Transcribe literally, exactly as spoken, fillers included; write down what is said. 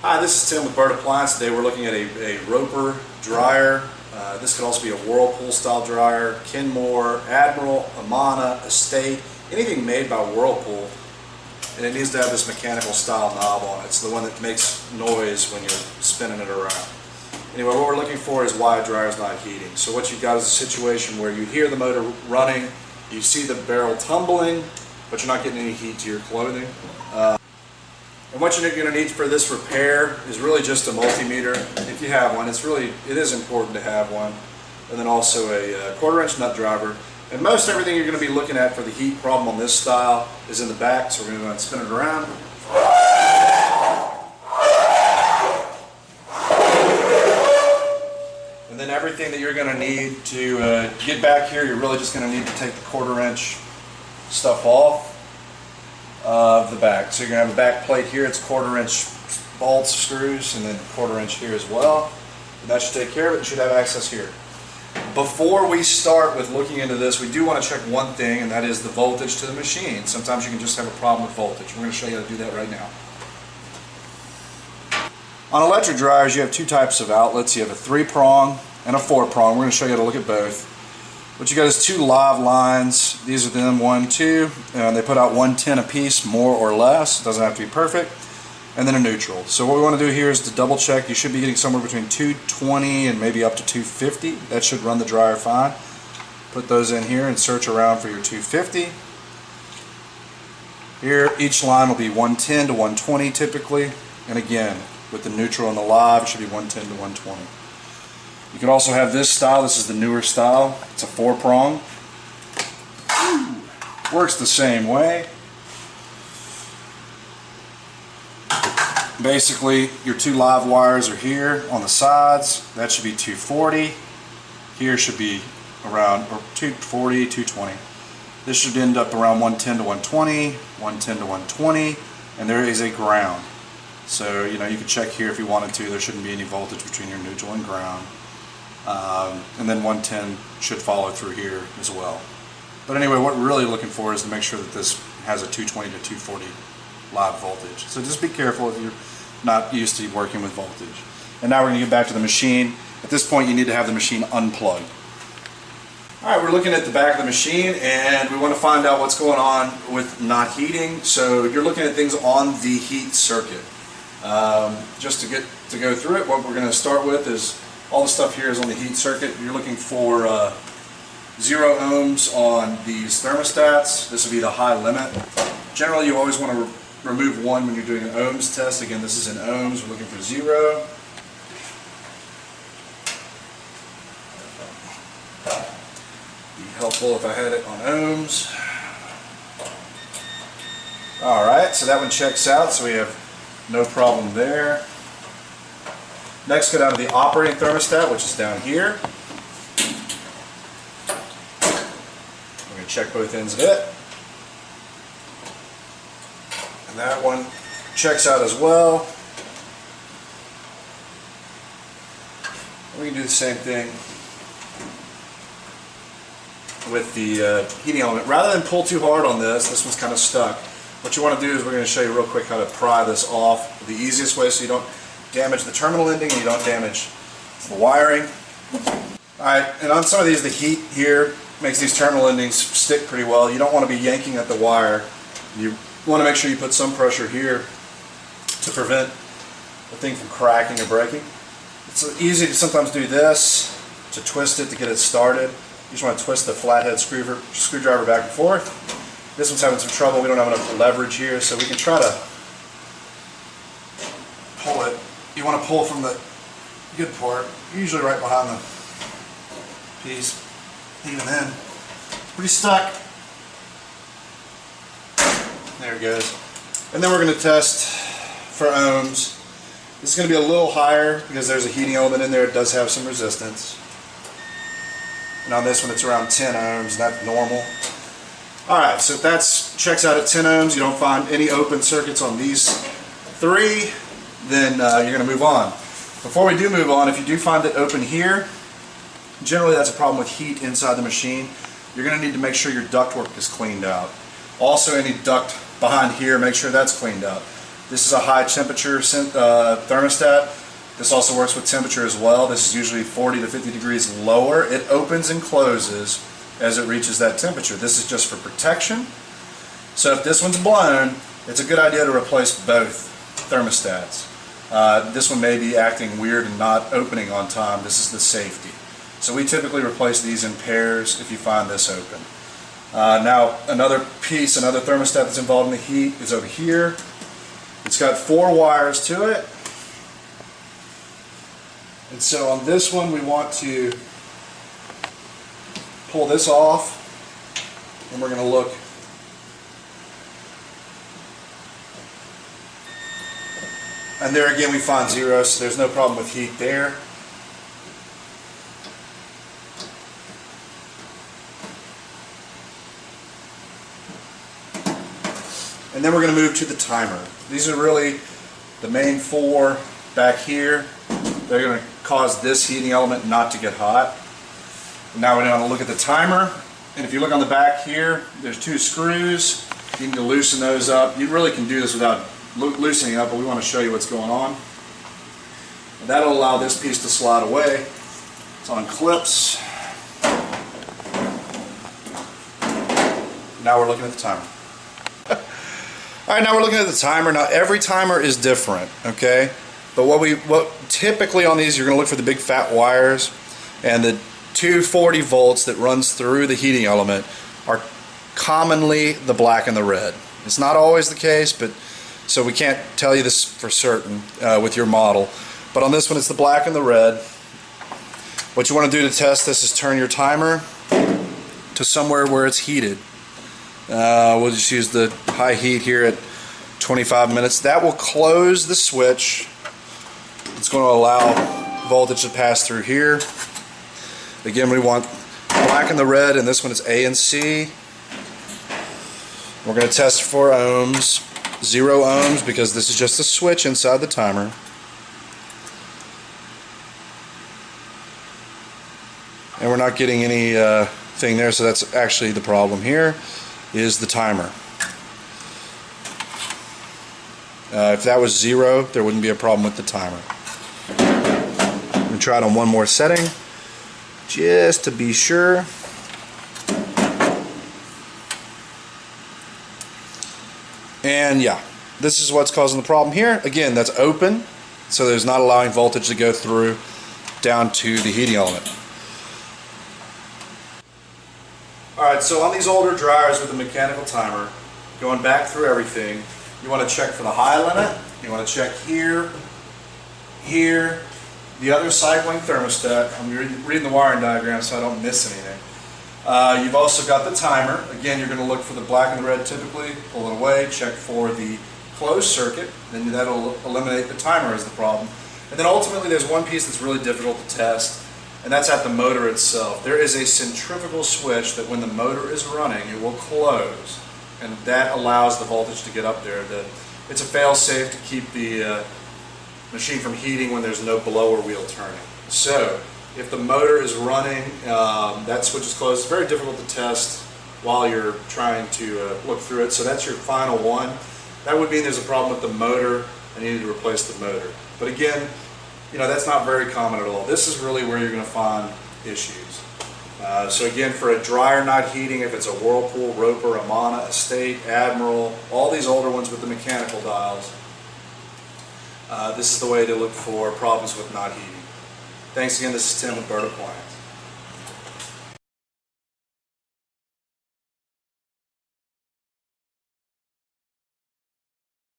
Hi, this is Tim with Bird Appliance. Today we're looking at a, a Roper dryer. Uh, this could also be a Whirlpool style dryer, Kenmore, Admiral, Amana, Estate, anything made by Whirlpool. And it needs to have this mechanical style knob on it. It's the one that makes noise when you're spinning it around. Anyway, what we're looking for is why a dryer is not heating. So what you've got is a situation where you hear the motor running, you see the barrel tumbling, but you're not getting any heat to your clothing. Uh, And what you're going to need for this repair is really just a multimeter. If you have one, it's really, it is important to have one. And then also a, a quarter inch nut driver. And most everything you're going to be looking at for the heat problem on this style is in the back. So we're going to go and spin it around. And then everything that you're going to need to uh, get back here, you're really just going to need to take the quarter inch stuff off of the back. So you're going to have a back plate here, it's quarter inch bolts, screws, and then quarter inch here as well. And that should take care of it. You should have access here. Before we start with looking into this, we do want to check one thing, and that is the voltage to the machine. Sometimes you can just have a problem with voltage. We're going to show you how to do that right now. On electric dryers, you have two types of outlets. You have a three prong and a four prong. We're going to show you how to look at both. What you got is two live lines. These are them one, two, and they put out one ten a piece, more or less. It doesn't have to be perfect. And then a neutral. So what we want to do here is to double check. You should be getting somewhere between two twenty and maybe up to two fifty. That should run the dryer fine. Put those in here and search around for your two fifty. Here, each line will be one ten to one twenty typically. And again, with the neutral and the live, it should be one ten to one twenty. You can also have this style. This is the newer style. It's a four prong. Works the same way. Basically, your two live wires are here on the sides. That should be two forty. Here should be around two forty, two twenty. This should end up around one ten to one twenty, one ten to one twenty, and there is a ground. So, you know, you can check here if you wanted to. There shouldn't be any voltage between your neutral and ground. Um, and then one ten should follow through here as well. But anyway, what we're really looking for is to make sure that this has a two twenty to two forty live voltage. So just be careful if you're not used to working with voltage. And now we're going to get back to the machine. At this point, you need to have the machine unplugged. Alright, we're looking at the back of the machine, and we want to find out what's going on with not heating. So you're looking at things on the heat circuit. Um, just to get to go through it, what we're going to start with is all the stuff here is on the heat circuit. You're looking for uh, zero ohms on these thermostats. This would be the high limit. Generally, you always want to re remove one when you're doing an ohms test. Again, this is in ohms. We're looking for zero. It'd be helpful if I had it on ohms. All right, so that one checks out. So we have no problem there. Next, go down to the operating thermostat, which is down here. We're going to check both ends of it. And that one checks out as well. We can do the same thing with the uh, heating element. Rather than pull too hard on this, this one's kind of stuck. What you want to do is we're going to show you real quick how to pry this off the easiest way so you don't damage the terminal ending and you don't damage the wiring. Alright, and on some of these, the heat here makes these terminal endings stick pretty well. You don't want to be yanking at the wire. You want to make sure you put some pressure here to prevent the thing from cracking or breaking. It's easy to sometimes do this, to twist it to get it started. You just want to twist the flathead screwdriver back and forth. This one's having some trouble. We don't have enough leverage here, so we can try to pull it. You want to pull from the good part, usually right behind the piece. Even then, pretty stuck. There it goes. And then we're going to test for ohms. It's going to be a little higher because there's a heating element in there. It does have some resistance. And on this one, it's around ten ohms. That's normal. All right, so if that checks out at ten ohms, you don't find any open circuits on these three. Then uh, you're going to move on. Before we do move on, if you do find it open here, generally that's a problem with heat inside the machine. You're going to need to make sure your ductwork is cleaned out. Also, any duct behind here, make sure that's cleaned out. This is a high temperature uh, thermostat. This also works with temperature as well. This is usually forty to fifty degrees lower. It opens and closes as it reaches that temperature. This is just for protection. So if this one's blown, it's a good idea to replace both thermostats. Uh, this one may be acting weird and not opening on time. This is the safety. So we typically replace these in pairs if you find this open. Uh, now another piece, another thermostat that's involved in the heat is over here. It's got four wires to it. And so on this one we want to pull this off, and we're going to look and there again we find zero, so there's no problem with heat there. And then we're going to move to the timer. These are really the main four back here. They're going to cause this heating element not to get hot. Now we're going to look at the timer, and if you look on the back here, there's two screws. You need to loosen those up. You really can do this without lo loosening up, but we want to show you what's going on. And that'll allow this piece to slide away. It's on clips. Now we're looking at the timer. All right, now we're looking at the timer. Now every timer is different, okay? But what we what typically on these, you're going to look for the big fat wires, and the two forty volts that runs through the heating element are commonly the black and the red. It's not always the case, but so we can't tell you this for certain uh, with your model. But on this one, it's the black and the red. What you want to do to test this is turn your timer to somewhere where it's heated. Uh, we'll just use the high heat here at twenty-five minutes. That will close the switch. It's going to allow voltage to pass through here. Again, we want black and the red, and this one is A and C. We're going to test for ohms. Zero ohms, because this is just a switch inside the timer. And we're not getting any uh, thing there, so that's actually the problem here, is the timer. Uh, if that was zero, there wouldn't be a problem with the timer. I'm going to try it on one more setting, just to be sure. And yeah, this is what's causing the problem here. Again, that's open, so there's not allowing voltage to go through down to the heating element. Alright, so on these older dryers with a mechanical timer, going back through everything, you want to check for the high limit, you want to check here, here, the other cycling thermostat. I'm reading the wiring diagram so I don't miss anything. Uh, you've also got the timer. Again, you're going to look for the black and the red typically, pull it away, check for the closed circuit, then that'll eliminate the timer as the problem. And then ultimately there's one piece that's really difficult to test, and that's at the motor itself. There is a centrifugal switch that when the motor is running, it will close, and that allows the voltage to get up there. The, it's a fail-safe to keep the uh, machine from heating when there's no blower wheel turning. So, if the motor is running, um, that switch is closed. It's very difficult to test while you're trying to uh, look through it. So that's your final one. That would mean there's a problem with the motor and you need to replace the motor. But again, you know, that's not very common at all. This is really where you're going to find issues. Uh, so again, for a dryer not heating, if it's a Whirlpool, Roper, Amana, Estate, Admiral, all these older ones with the mechanical dials, Uh, this is the way to look for problems with not heating. Thanks again, this is Tim with Bird Appliance.